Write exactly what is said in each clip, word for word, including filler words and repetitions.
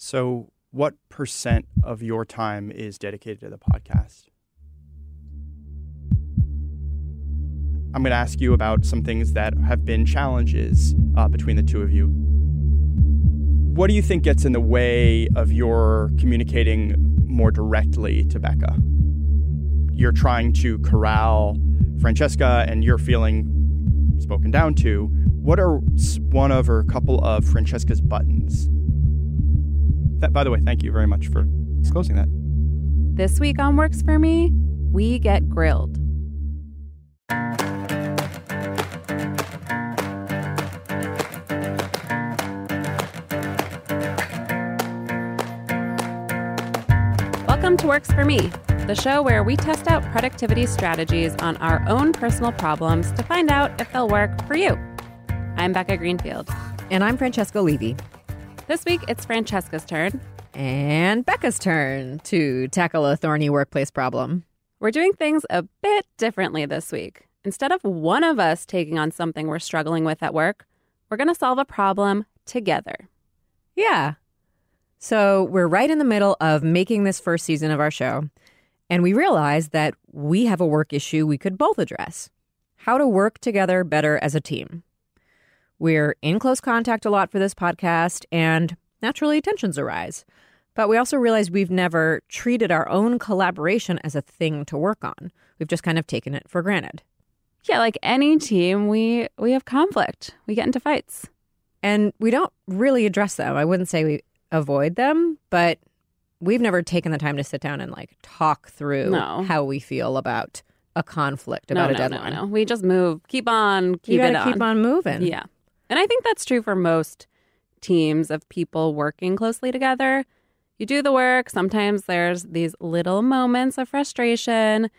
So what percent of your time is dedicated to the podcast? I'm going to ask you about some things that have been challenges uh, between the two of you. What do you think gets in the way of your communicating more directly to Becca? You're trying to corral Francesca and you're feeling spoken down to. What are one of or a couple of Francesca's buttons? That, by the way, thank you very much for disclosing that. This week on Works For Me, we get grilled. Welcome to Works For Me, the show where we test out productivity strategies on our own personal problems to find out if they'll work for you. I'm Becca Greenfield. And I'm Francesca Levy. This week, it's Francesca's turn. And Becca's turn to tackle a thorny workplace problem. We're doing things a bit differently this week. Instead of one of us taking on something we're struggling with at work, we're going to solve a problem together. Yeah. So we're right in the middle of making this first season of our show, and we realized that we have a work issue we could both address. How to work together better as a team. We're in close contact a lot for this podcast, and naturally tensions arise. But we also realize we've never treated our own collaboration as a thing to work on. We've just kind of taken it for granted. Yeah, like any team, we, we have conflict. We get into fights. And we don't really address them. I wouldn't say we avoid them, but we've never taken the time to sit down and like talk through no. how we feel about a conflict, about no, no, a deadline. No, no, we just move. Keep on, keep you gotta it on. Keep on moving. Yeah. And I think that's true for most teams of people working closely together. You do the work. Sometimes there's these little moments of frustration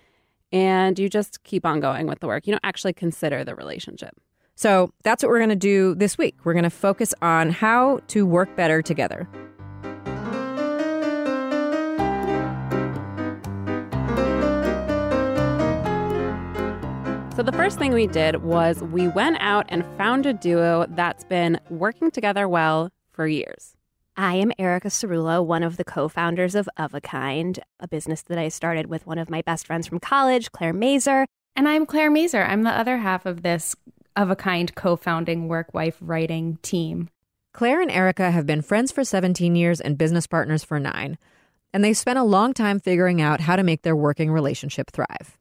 and you just keep on going with the work. You don't actually consider the relationship. So that's what we're going to do this week. We're going to focus on how to work better together. So the first thing we did was we went out and found a duo that's been working together well for years. I am Erica Cerullo, one of the co-founders of Of A Kind, a business that I started with one of my best friends from college, Claire Mazur. And I'm Claire Mazur. I'm the other half of this Of A Kind co-founding Work Wife writing team. Claire and Erica have been friends for seventeen years and business partners for nine. And they've spent a long time figuring out how to make their working relationship thrive.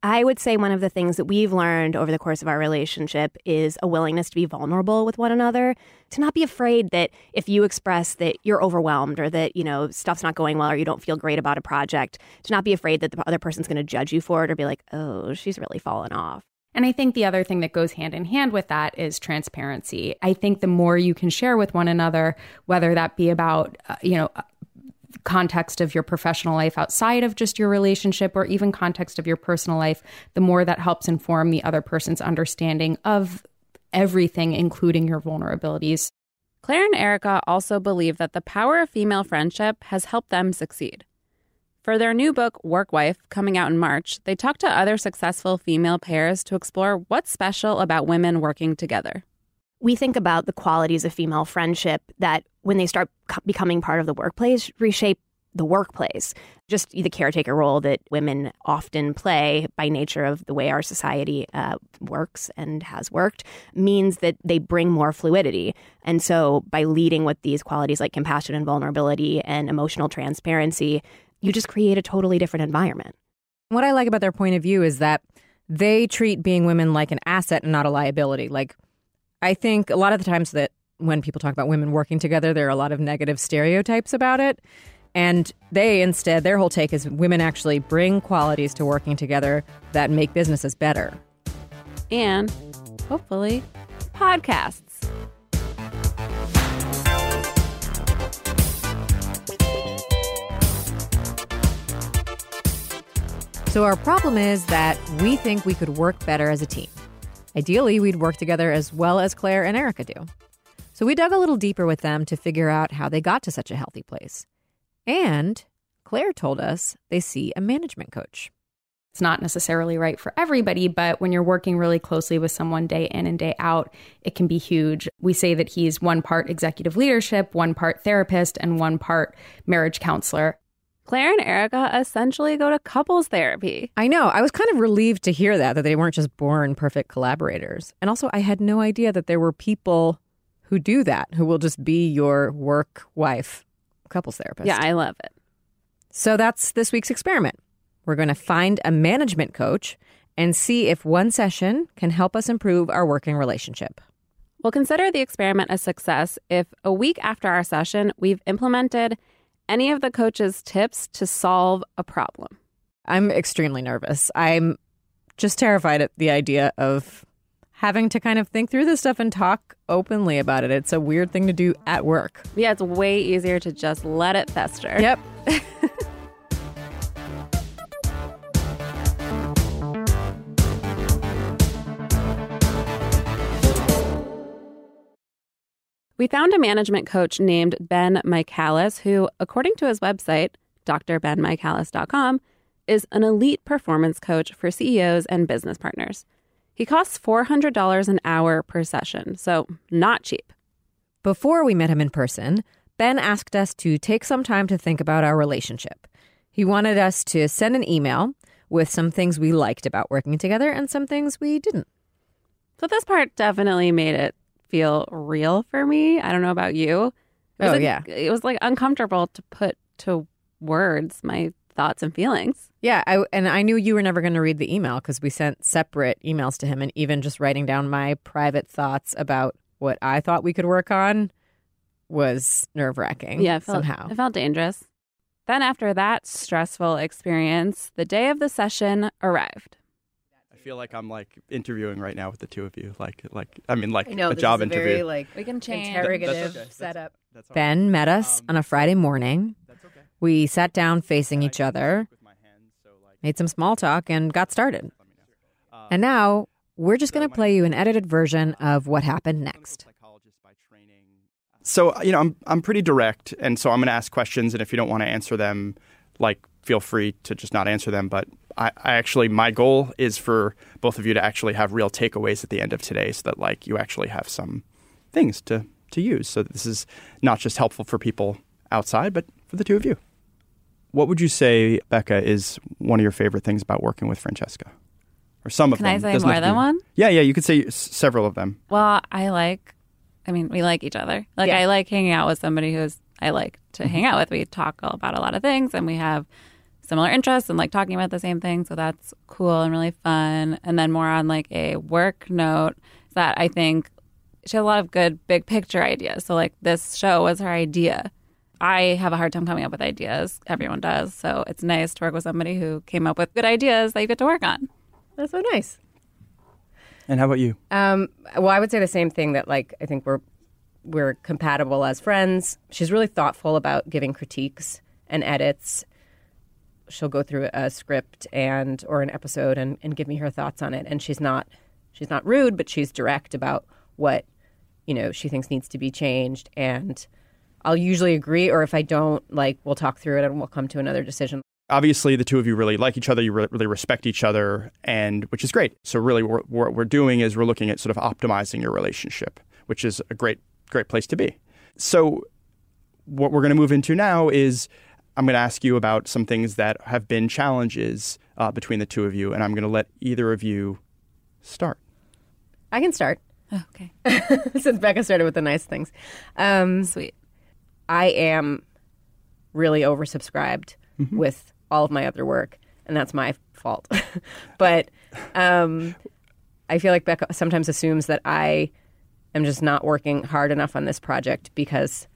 I would say one of the things that we've learned over the course of our relationship is a willingness to be vulnerable with one another, to not be afraid that if you express that you're overwhelmed or that, you know, stuff's not going well or you don't feel great about a project, to not be afraid that the other person's going to judge you for it or be like, oh, she's really fallen off. And I think the other thing that goes hand in hand with that is transparency. I think the more you can share with one another, whether that be about, uh, you know, context of your professional life outside of just your relationship or even context of your personal life, the more that helps inform the other person's understanding of everything, including your vulnerabilities. Claire and Erica also believe that the power of female friendship has helped them succeed. For their new book, Work Wife, coming out in March, they talked to other successful female pairs to explore what's special about women working together. We think about the qualities of female friendship that when they start co- becoming part of the workplace, reshape the workplace. Just the caretaker role that women often play by nature of the way our society uh, works and has worked means that they bring more fluidity. And so by leading with these qualities like compassion and vulnerability and emotional transparency, you just create a totally different environment. What I like about their point of view is that they treat being women like an asset and not a liability. Like, I think a lot of the times that when people talk about women working together, there are a lot of negative stereotypes about it. And they instead, their whole take is women actually bring qualities to working together that make businesses better. And hopefully podcasts. So our problem is that we think we could work better as a team. Ideally, we'd work together as well as Claire and Erica do. So we dug a little deeper with them to figure out how they got to such a healthy place. And Claire told us they see a management coach. It's not necessarily right for everybody, but when you're working really closely with someone day in and day out, it can be huge. We say that he's one part executive leadership, one part therapist, and one part marriage counselor. Claire and Erica essentially go to couples therapy. I know. I was kind of relieved to hear that, that they weren't just born perfect collaborators. And also, I had no idea that there were people who do that, who will just be your work wife couples therapist. Yeah, I love it. So that's this week's experiment. We're going to find a management coach and see if one session can help us improve our working relationship. We'll consider the experiment a success if a week after our session, we've implemented any of the coach's tips to solve a problem. I'm extremely nervous. I'm just terrified at the idea of having to kind of think through this stuff and talk openly about it. It's a weird thing to do at work. Yeah, it's way easier to just let it fester. Yep. We found a management coach named Ben Michaelis, who, according to his website, D R ben michaelis dot com, is an elite performance coach for C E Os and business partners. He costs four hundred dollars an hour per session, so not cheap. Before we met him in person, Ben asked us to take some time to think about our relationship. He wanted us to send an email with some things we liked about working together and some things we didn't. So this part definitely made it feel real for me. I don't know about you. It was oh, like, yeah. It was like uncomfortable to put to words my thoughts and feelings. Yeah. I, and I knew you were never going to read the email because we sent separate emails to him. And even just writing down my private thoughts about what I thought we could work on was nerve-wracking. Yeah, it felt, somehow. It felt dangerous. Then after that stressful experience, the day of the session arrived. I feel like I'm like interviewing right now with the two of you, like like I mean, like I know, a job interview. Very, like, we can change interrogative okay. setup. That's, that's Ben right. met us um, on a Friday morning. That's okay. We sat down facing each other, hands, so like, made some small talk, and got started. Um, and now we're just going to play you an edited version of what happened next. So you know, I'm I'm pretty direct, and so I'm going to ask questions, and if you don't want to answer them, like, feel free to just not answer them, but. I actually, my goal is for both of you to actually have real takeaways at the end of today so that, like, you actually have some things to, to use. So this is not just helpful for people outside, but for the two of you. What would you say, Becca, is one of your favorite things about working with Francesca? Or some of them. Can I say Doesn't more than one? Yeah, yeah. You could say s- several of them. Well, I like, I mean, we like each other. Like, yeah. I like hanging out with somebody who's, I like to hang out with. We talk about a lot of things, and we have similar interests and like talking about the same thing. So that's cool and really fun. And then more on like a work note, that I think she has a lot of good big picture ideas. So like this show was her idea. I have a hard time coming up with ideas. Everyone does. So it's nice to work with somebody who came up with good ideas that you get to work on. That's so nice. And how about you? Um, well, I would say the same thing, that like I think we're we're compatible as friends. She's really thoughtful about giving critiques and edits. She'll go through a script and or an episode and, and give me her thoughts on it. And she's not she's not rude, but she's direct about what, you know, she thinks needs to be changed. And I'll usually agree. Or if I don't, like, we'll talk through it and we'll come to another decision. Obviously, the two of you really like each other. You re- really respect each other, and which is great. So really we're, what we're doing is we're looking at sort of optimizing your relationship, which is a great, great place to be. So what we're going to move into now is I'm going to ask you about some things that have been challenges uh, between the two of you, and I'm going to let either of you start. I can start. Oh, okay. Since Becca started with the nice things. Um, Sweet. I am really oversubscribed mm-hmm. with all of my other work, and that's my fault. But um, I feel like Becca sometimes assumes that I am just not working hard enough on this project because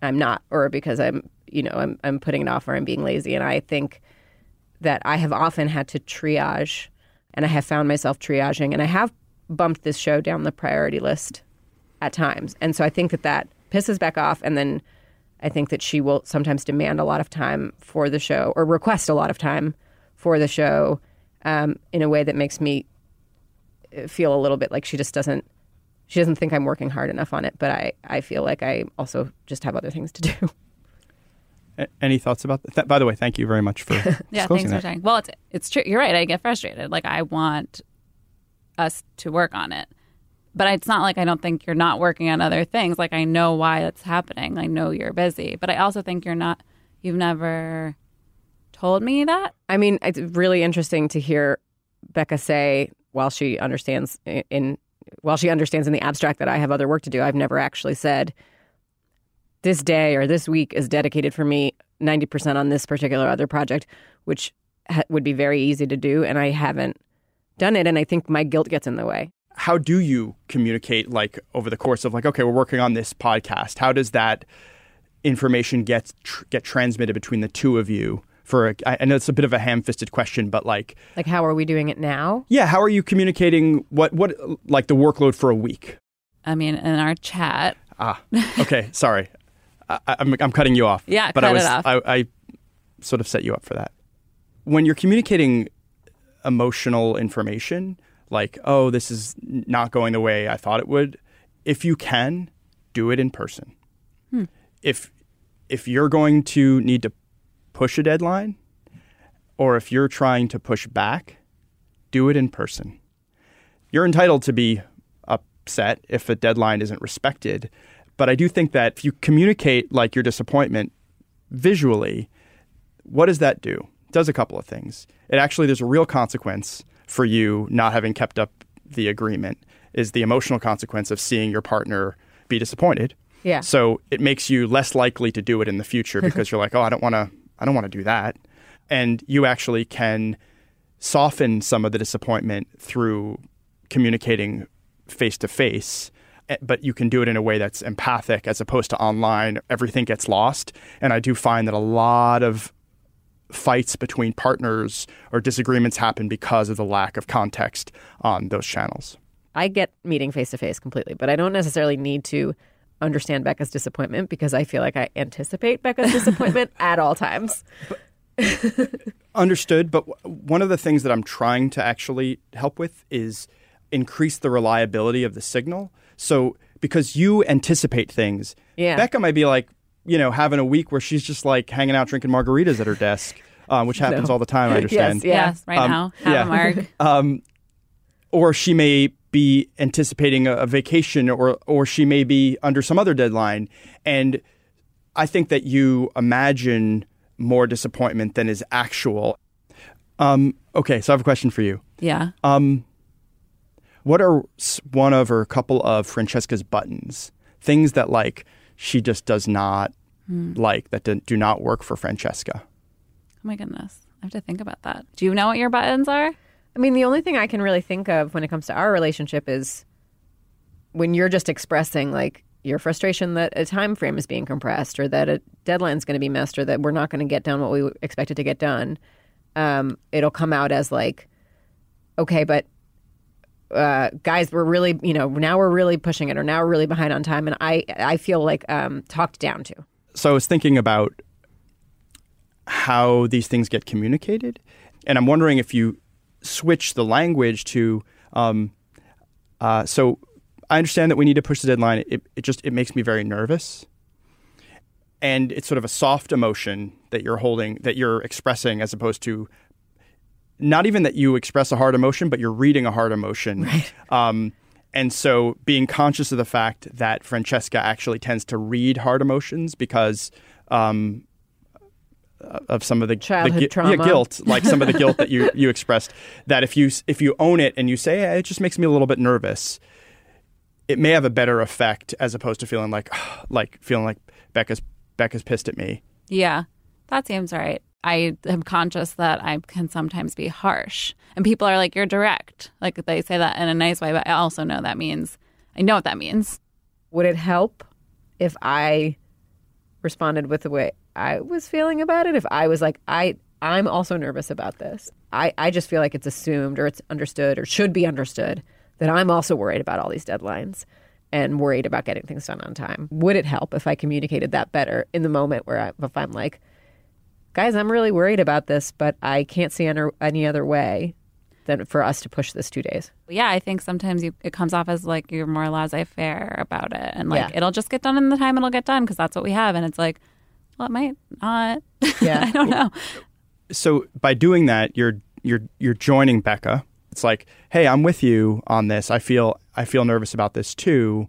I'm not, or because I'm, you know, I'm I'm putting it off, or I'm being lazy. And I think that I have often had to triage, and I have found myself triaging, and I have bumped this show down the priority list at times. And so I think that that pisses Becca off, and then I think that she will sometimes demand a lot of time for the show, or request a lot of time for the show um, in a way that makes me feel a little bit like she just doesn't she doesn't think I'm working hard enough on it. But I, I feel like I also just have other things to do. Any thoughts about that? By the way, thank you very much for yeah, thanks that. For sharing. Well, it's it's true. You're right. I get frustrated. Like, I want us to work on it, but it's not like I don't think you're not working on other things. Like, I know why that's happening. I know you're busy, but I also think you're not. You've never told me that. I mean, it's really interesting to hear Becca say, while she understands in while she understands in the abstract that I have other work to do, I've never actually said, this day or this week is dedicated for me ninety percent on this particular other project, which ha- would be very easy to do. And I haven't done it. And I think my guilt gets in the way. How do you communicate, like, over the course of, like, OK, we're working on this podcast? How does that information get tr- get transmitted between the two of you? For a, I know it's a bit of a ham-fisted question, but like... Like, how are we doing it now? Yeah. How are you communicating what, what like, the workload for a week? I mean, in our chat. Ah, OK. Sorry. I, I'm, I'm cutting you off. Yeah, but cut I was, it off. I, I sort of set you up for that. When you're communicating emotional information, like, oh, this is not going the way I thought it would, if you can, do it in person. Hmm. If if you're going to need to push a deadline, or if you're trying to push back, do it in person. You're entitled to be upset if a deadline isn't respected. But I do think that if you communicate, like, your disappointment visually, what does that do? It does a couple of things. It actually, there's a real consequence for you not having kept up the agreement, is the emotional consequence of seeing your partner be disappointed. Yeah. So it makes you less likely to do it in the future because you're like, oh, I don't want to, I don't want to do that. And you actually can soften some of the disappointment through communicating face to face. But you can do it in a way that's empathic as opposed to online. Everything gets lost. And I do find that a lot of fights between partners or disagreements happen because of the lack of context on those channels. I get meeting face-to-face completely, but I don't necessarily need to understand Becca's disappointment because I feel like I anticipate Becca's disappointment at all times. Understood. But one of the things that I'm trying to actually help with is increase the reliability of the signal. So because you anticipate things, yeah. Becca might be like, you know, having a week where she's just like hanging out drinking margaritas at her desk, um, which happens no. all the time, I understand. yes, yeah. yes, right um, now. Have yeah. a marg. Um, or she may be anticipating a, a vacation or or she may be under some other deadline. And I think that you imagine more disappointment than is actual. Um, okay, so I have a question for you. Yeah. Um What are one of or a couple of Francesca's buttons? Things that, like, she just does not mm. like, that do not work for Francesca? Oh, my goodness. I have to think about that. Do you know what your buttons are? I mean, the only thing I can really think of when it comes to our relationship is when you're just expressing, like, your frustration that a time frame is being compressed or that a deadline's going to be missed or that we're not going to get done what we expected to get done. Um, it'll come out as, like, okay, but... Uh, guys, we're really, you know, now we're really pushing it or now we're really behind on time. And I, I feel like um, talked down to. So I was thinking about how these things get communicated. And I'm wondering if you switch the language to, um, uh, so I understand that we need to push the deadline. It, it just, it makes me very nervous. And it's sort of a soft emotion that you're holding, that you're expressing, as opposed to not even that you express a hard emotion, but you're reading a hard emotion. Right. Um, and so being conscious of the fact that Francesca actually tends to read hard emotions because um, of some of the childhood the, trauma. Yeah, guilt, like some of the guilt that you, you expressed, that if you if you own it and you say, hey, it just makes me a little bit nervous, it may have a better effect as opposed to feeling like oh, like feeling like Becca's Becca's pissed at me. Yeah, that seems right. I am conscious that I can sometimes be harsh. And people are like, you're direct. Like, they say that in a nice way, but I also know that means, I know what that means. Would it help if I responded with the way I was feeling about it? If I was like, I, I'm also nervous about this. I, I just feel like it's assumed or it's understood or should be understood that I'm also worried about all these deadlines and worried about getting things done on time. Would it help if I communicated that better in the moment where I, if I'm like, guys, I'm really worried about this, but I can't see any other way than for us to push this two days. Yeah, I think sometimes you, it comes off as like you're more laissez-faire about it. And like, yeah. it'll just get done in the time it'll get done because that's what we have. And it's like, well, it might not. Yeah. I don't know. So by doing that, you're you're you're joining Becca. It's like, hey, I'm with you on this. I feel I feel nervous about this too.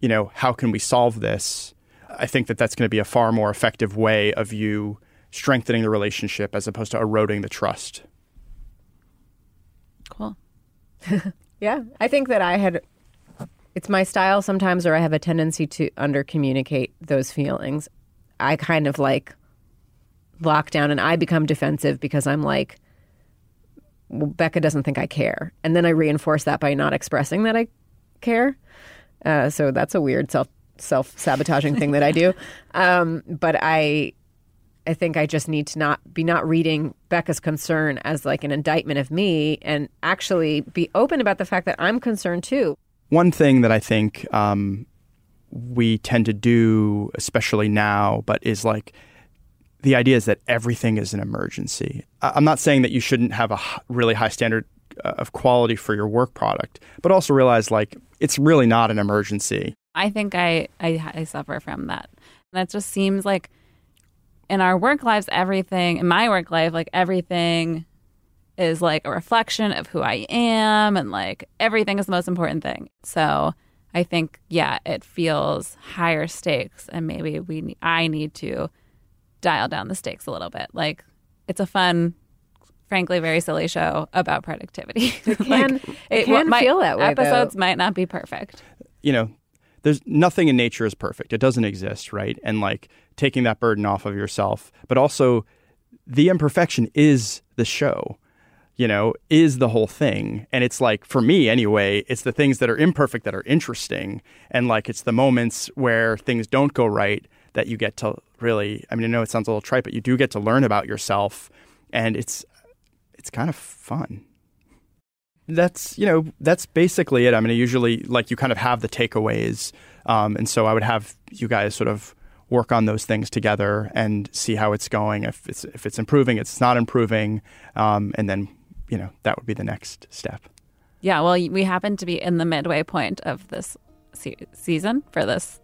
You know, how can we solve this? I think that that's going to be a far more effective way of you strengthening the relationship as opposed to eroding the trust. Cool. Yeah, I think that I had, it's my style sometimes, or I have a tendency to under-communicate those feelings. I kind of like lock down and I become defensive because I'm like, well, Becca doesn't think I care. And then I reinforce that by not expressing that I care. Uh, so that's a weird self self-sabotaging thing that I do. Um, but I I think I just need to not be not reading Becca's concern as like an indictment of me and actually be open about the fact that I'm concerned too. One thing that I think um, we tend to do, especially now, but is like the idea is that everything is an emergency. I'm not saying that you shouldn't have a really high standard of quality for your work product, but also realize like it's really not an emergency. I think I, I, I suffer from that. And that just seems like in our work lives, everything, in my work life, like everything is like a reflection of who I am and like everything is the most important thing. So I think, yeah, it feels higher stakes and maybe we I need to dial down the stakes a little bit. Like it's a fun, frankly, very silly show about productivity. It can, like, it it can what, feel that way, episodes though. Might not be perfect. You know, there's nothing in nature is perfect. It doesn't exist, right? And like taking that burden off of yourself, but also the imperfection is the show, you know, is the whole thing. And it's like, for me anyway, it's the things that are imperfect that are interesting. And like, it's the moments where things don't go right that you get to really, I mean, I know it sounds a little trite, but you do get to learn about yourself and it's, it's kind of fun. That's, you know, that's basically it. I mean, I usually like you kind of have the takeaways. Um, and so I would have you guys sort of work on those things together and see how it's going. If it's, if it's improving, it's not improving. Um, and then, you know, that would be the next step. Yeah. Well, we happen to be in the midway point of this se- season for this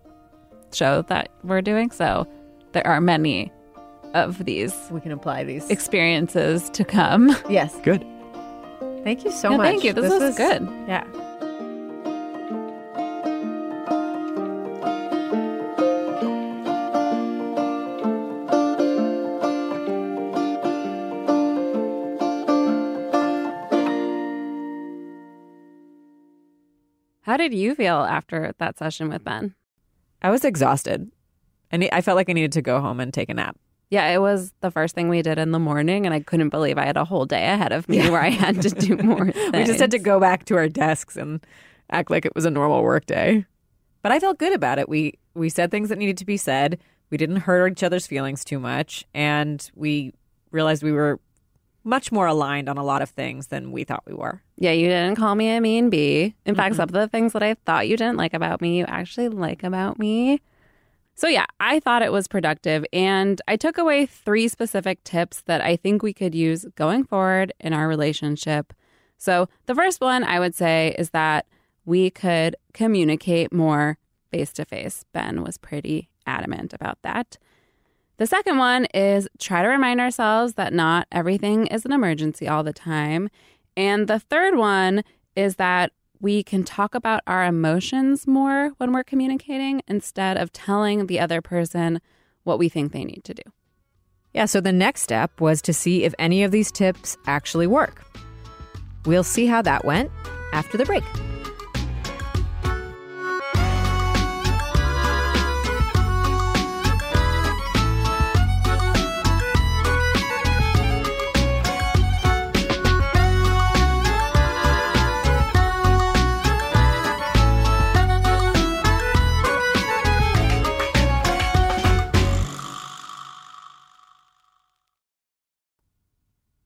show that we're doing. So there are many of these. We can apply these experiences to come. Yes. Good. Thank you so no, much. Thank you. This, this was, was good. Yeah. How did you feel after that session with Ben? I was exhausted. I, ne- I felt like I needed to go home and take a nap. Yeah, it was the first thing we did in the morning, and I couldn't believe I had a whole day ahead of me yeah. where I had to do more things. We just had to go back to our desks and act like it was a normal work day. But I felt good about it. We we said things that needed to be said. We didn't hurt each other's feelings too much, and we realized we were much more aligned on a lot of things than we thought we were. Yeah, you didn't call me a mean bee. In fact, mm-hmm. some of the things that I thought you didn't like about me, you actually like about me. So yeah, I thought it was productive and I took away three specific tips that I think we could use going forward in our relationship. So the first one I would say is that we could communicate more face-to-face. Ben was pretty adamant about that. The second one is try to remind ourselves that not everything is an emergency all the time. And the third one is that we can talk about our emotions more when we're communicating instead of telling the other person what we think they need to do. Yeah, so the next step was to see if any of these tips actually work. We'll see how that went after the break.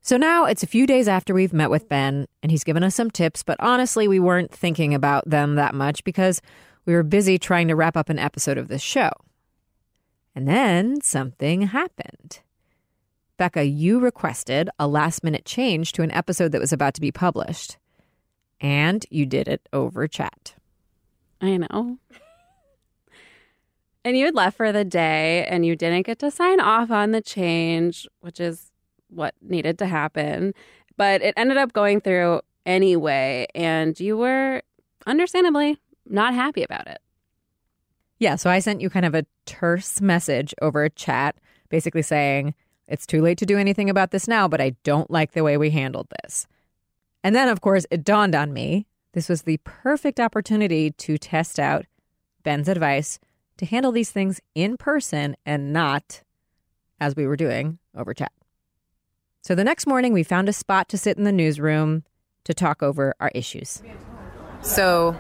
So now it's a few days after we've met with Ben, and he's given us some tips, but honestly, we weren't thinking about them that much because we were busy trying to wrap up an episode of this show. And then something happened. Becca, you requested a last-minute change to an episode that was about to be published. And you did it over chat. I know. And you had left for the day, and you didn't get to sign off on the change, which is what needed to happen. But it ended up going through anyway, and you were understandably not happy about it. Yeah, so I sent you kind of a terse message over chat, basically saying, it's too late to do anything about this now, but I don't like the way we handled this. And then, of course, it dawned on me. This was the perfect opportunity to test out Ben's advice to handle these things in person and not, as we were doing, over chat. So the next morning, we found a spot to sit in the newsroom to talk over our issues. So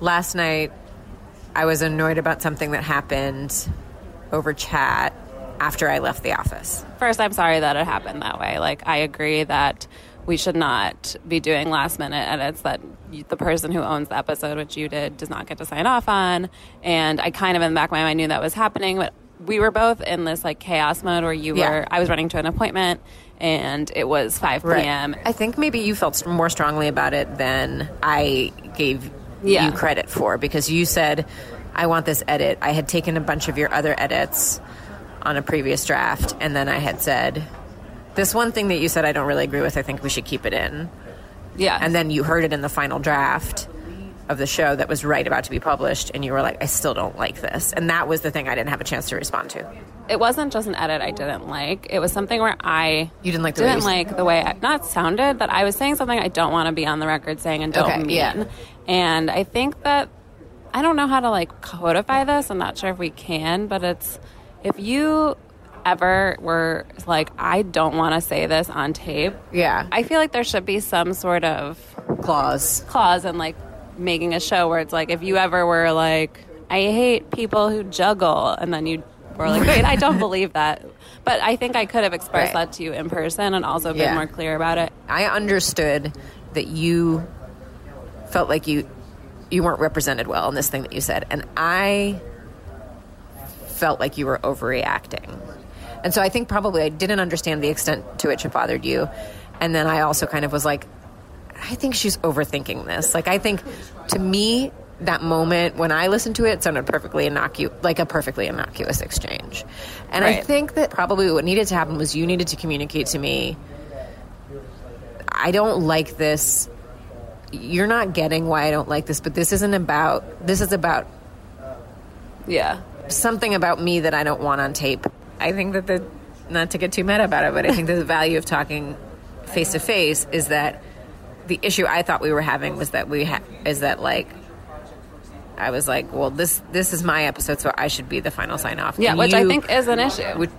last night, I was annoyed about something that happened over chat after I left the office. First, I'm sorry that it happened that way. Like, I agree that we should not be doing last minute edits that you, the person who owns the episode, which you did, does not get to sign off on. And I kind of, in the back of my mind, knew that was happening. But we were both in this like chaos mode where you yeah. were, I was running to an appointment and it was five p.m. Right. I think maybe you felt more strongly about it than I gave yeah. you credit for, because you said, I want this edit. I had taken a bunch of your other edits on a previous draft. And then I had said, this one thing that you said I don't really agree with, I think we should keep it in. Yeah. And then you heard it in the final draft of the show that was right about to be published, and you were like, I still don't like this. And that was the thing I didn't have a chance to respond to. It wasn't just an edit I didn't like. It was something where I you didn't like the didn't way you like the way I, not sounded, that I was saying something I don't want to be on the record saying and don't okay, mean. Yeah. And I think that, I don't know how to like codify this. I'm not sure if we can, but it's, if you ever were like, I don't want to say this on tape. Yeah. I feel like there should be some sort of clause. Clause in like making a show where it's like, if you ever were like, I hate people who juggle, and then you were like, wait, I don't believe that. But I think I could have expressed right. that to you in person and also been yeah. more clear about it. I understood that you felt like you you weren't represented well in this thing that you said, and I felt like you were overreacting. And so I think probably I didn't understand the extent to which it bothered you. And then I also kind of was like, I think she's overthinking this. Like, I think, to me, that moment when I listened to it sounded perfectly innocuous, like a perfectly innocuous exchange. And right. I think that probably what needed to happen was you needed to communicate to me, I don't like this. You're not getting why I don't like this, but this isn't about, this is about yeah, something about me that I don't want on tape. I think that the, not to get too meta about it, but I think the value of talking face-to-face is that the issue I thought we were having was that we ha- is that, like, I was like, well, this this is my episode, so I should be the final sign-off. Yeah, and which you, I think is an issue. Which,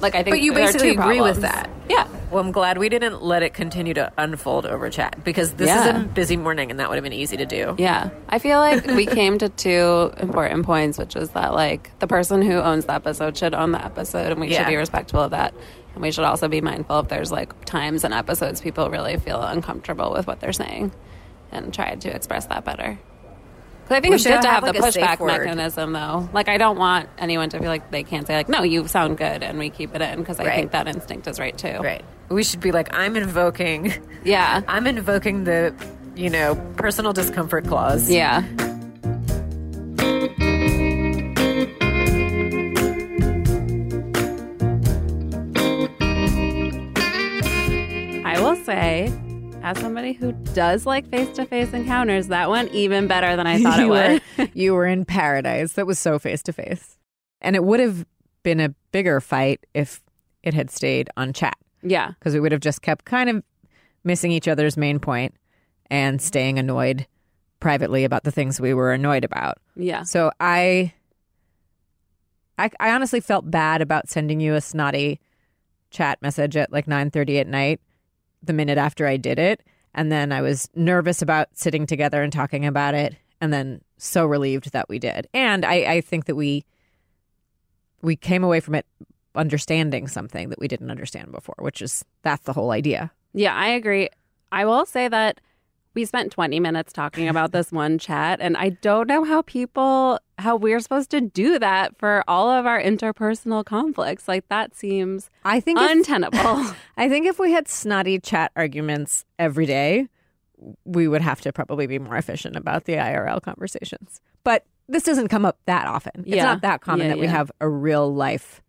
like, I think but you basically agree problems. With that. Yeah. Well, I'm glad we didn't let it continue to unfold over chat, because this yeah. is a busy morning, and that would have been easy to do. Yeah. I feel like we came to two important points, which is that, like, the person who owns the episode should own the episode, and we yeah. should be respectful of that. And we should also be mindful if there's, like, times in episodes people really feel uncomfortable with what they're saying, and try to express that better. But I think we it's good to have, have the like pushback mechanism, though. Like, I don't want anyone to feel like they can't say, like, no, you sound good, and we keep it in, because I right. think that instinct is right, too. Right. We should be like, I'm invoking... Yeah. I'm invoking the, you know, personal discomfort clause. Yeah. I will say, as somebody who does like face-to-face encounters, that went even better than I thought it would. you, were, you were in paradise. That was so face-to-face. And it would have been a bigger fight if it had stayed on chat. Yeah. Because we would have just kept kind of missing each other's main point and staying annoyed privately about the things we were annoyed about. Yeah. So I, I, I honestly felt bad about sending you a snotty chat message at like nine thirty at night, the minute after I did it. And then I was nervous about sitting together and talking about it, and then so relieved that we did. And I, I think that we we came away from it understanding something that we didn't understand before, which is, that's the whole idea. Yeah, I agree. I will say that we spent twenty minutes talking about this one chat, and I don't know how people how we're supposed to do that for all of our interpersonal conflicts. Like, that seems I think untenable. If, I think if we had snotty chat arguments every day, we would have to probably be more efficient about the I R L conversations. But this doesn't come up that often. It's yeah. not that common yeah, that yeah. we have a real life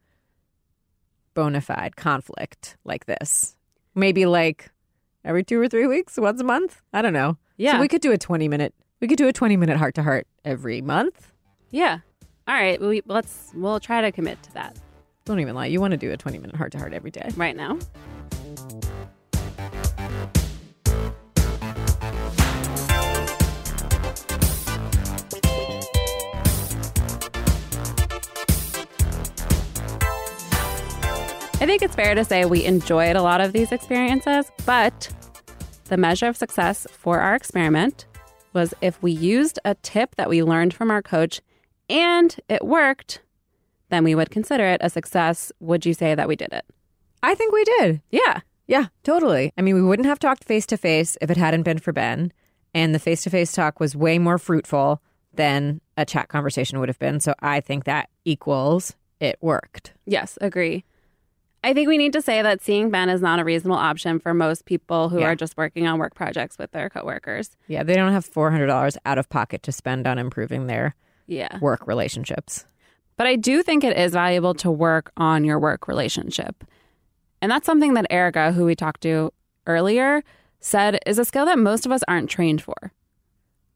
bona fide conflict like this. Maybe like every two or three weeks, once a month. I don't know. Yeah. So we could do a twenty minute we could do a twenty minute heart to heart every month. Yeah. All right. We let's we'll try to commit to that. Don't even lie. You want to do a twenty minute heart to heart every day. Right now. I think it's fair to say we enjoyed a lot of these experiences, but the measure of success for our experiment was if we used a tip that we learned from our coach and it worked, then we would consider it a success. Would you say that we did it? I think we did. Yeah. Yeah, totally. I mean, we wouldn't have talked face-to-face if it hadn't been for Ben, and the face-to-face talk was way more fruitful than a chat conversation would have been, so I think that equals it worked. Yes, agree. I think we need to say that seeing Ben is not a reasonable option for most people who yeah. are just working on work projects with their coworkers. Yeah, they don't have four hundred dollars out of pocket to spend on improving their yeah. work relationships. But I do think it is valuable to work on your work relationship. And that's something that Erica, who we talked to earlier, said is a skill that most of us aren't trained for.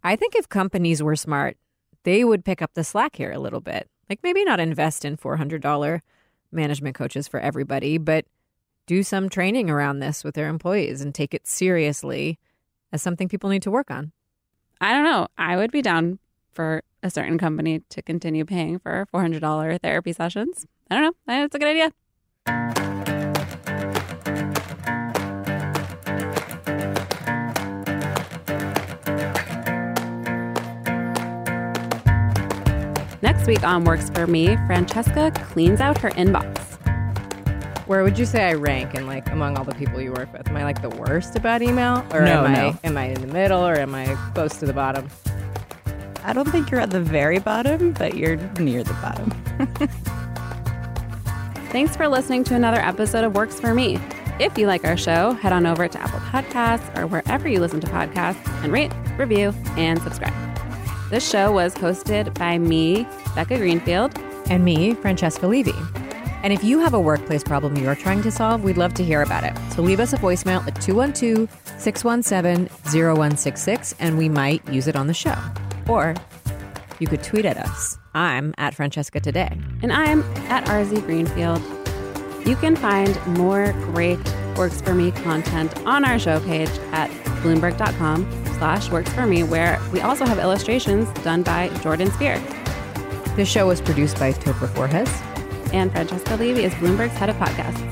I think if companies were smart, they would pick up the slack here a little bit. Like, maybe not invest in four hundred dollars management coaches for everybody, but do some training around this with their employees and take it seriously as something people need to work on. I don't know. I would be down for a certain company to continue paying for four hundred dollars therapy sessions. I don't know. I think it's a good idea. Next week on Works For Me, Francesca cleans out her inbox. Where would you say I rank in, like, among all the people you work with? Am I, like, the worst about email? Or no, am no. I am I in the middle, or am I close to the bottom? I don't think you're at the very bottom, but you're near the bottom. Thanks for listening to another episode of Works For Me. If you like our show, head on over to Apple Podcasts or wherever you listen to podcasts and rate, review, and subscribe. This show was hosted by me, Becca Greenfield. And me, Francesca Levy. And if you have a workplace problem you're trying to solve, we'd love to hear about it. So leave us a voicemail at two one two, six one seven, zero one six six, and we might use it on the show. Or you could tweet at us. I'm at Francesca Today. And I'm at R Z Greenfield. You can find more great Works For Me content on our show page at Bloomberg dot com slash Works For Me, where we also have illustrations done by Jordan Spear. This show was produced by Topher Forges. And Francesca Levy is Bloomberg's head of podcasts.